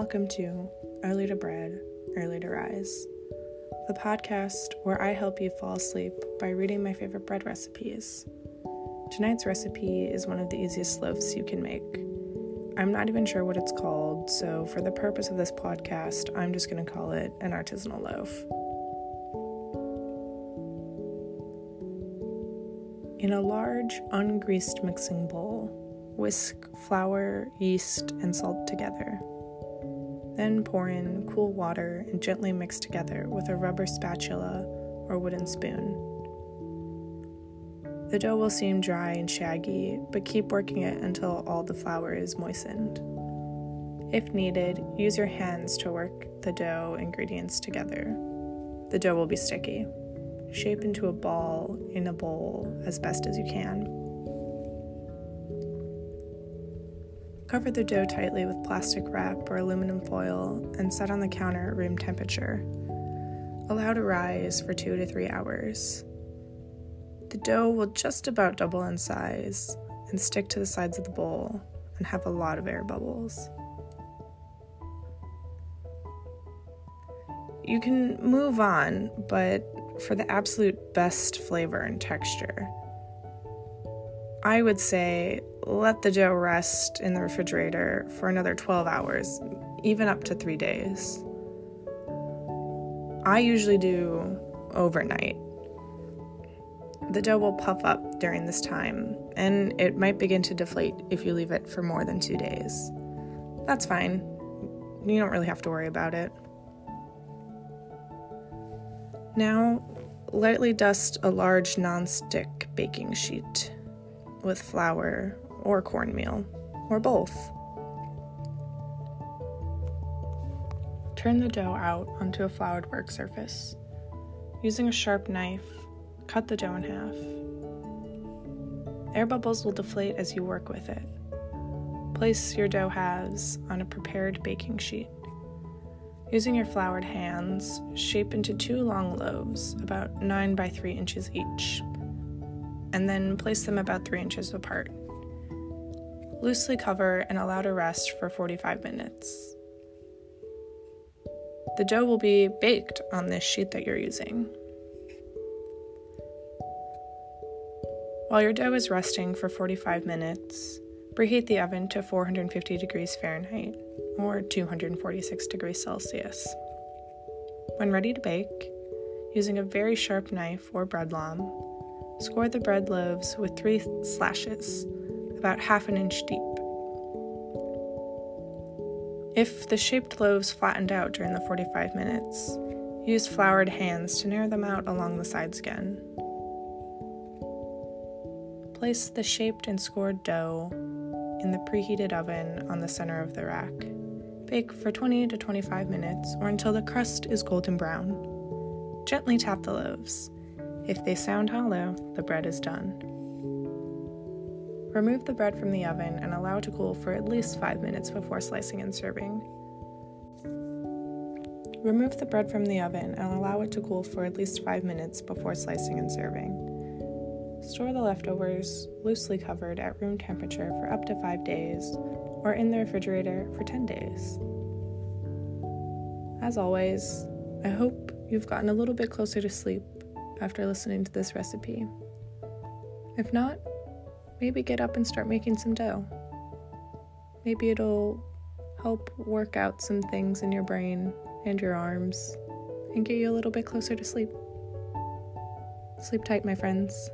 welcome to Early to Bread, Early to Rise, the podcast where I help you fall asleep by reading my favorite bread recipes. Tonight's recipe is one of the easiest loaves you can make. I'm not even sure what it's called, so for the purpose of this podcast, I'm just going to call it an artisanal loaf. In a large, ungreased mixing bowl, whisk flour, yeast, and salt together. Then pour in cool water and gently mix together with a rubber spatula or wooden spoon. The dough will seem dry and shaggy, but keep working it until all the flour is moistened. If needed, use your hands to work the dough ingredients together. The dough will be sticky. Shape into a ball in a bowl as best as you can. Cover the dough tightly with plastic wrap or aluminum foil and set on the counter at room temperature. Allow to rise for 2 to 3 hours. The dough will just about double in size and stick to the sides of the bowl and have a lot of air bubbles. You can move on, but for the absolute best flavor and texture, I would say let the dough rest in the refrigerator for another 12 hours, even up to 3 days. I usually do overnight. The dough will puff up during this time, and it might begin to deflate if you leave it for more than 2 days. That's fine. You don't really have to worry about it. Now, lightly dust a large non-stick baking sheet with flour or cornmeal, or both. Turn the dough out onto a floured work surface. Using a sharp knife, cut the dough in half. Air bubbles will deflate as you work with it. Place your dough halves on a prepared baking sheet. Using your floured hands, shape into 2 long loaves, about 9 by 3 inches each, and then place them about 3 inches apart. Loosely cover and allow to rest for 45 minutes. The dough will be baked on this sheet that you're using. While your dough is resting for 45 minutes, preheat the oven to 450 degrees Fahrenheit or 246 degrees Celsius. When ready to bake, using a very sharp knife or breadlomb, score the bread loaves with 3 slashes, about half an inch deep. If the shaped loaves flattened out during the 45 minutes, use floured hands to narrow them out along the sides again. Place the shaped and scored dough in the preheated oven on the center of the rack. Bake for 20 to 25 minutes or until the crust is golden brown. Gently tap the loaves. If they sound hollow, the bread is done. Remove the bread from the oven and allow to cool for at least 5 minutes before slicing and serving. Remove the bread from the oven and allow it to cool for at least 5 minutes before slicing and serving. Store the leftovers, loosely covered, at room temperature for up to 5 days, or in the refrigerator for 10 days. As always, I hope you've gotten a little bit closer to sleep after listening to this recipe. If not, maybe get up and start making some dough. Maybe it'll help work out some things in your brain and your arms and get you a little bit closer to sleep. Sleep tight, my friends.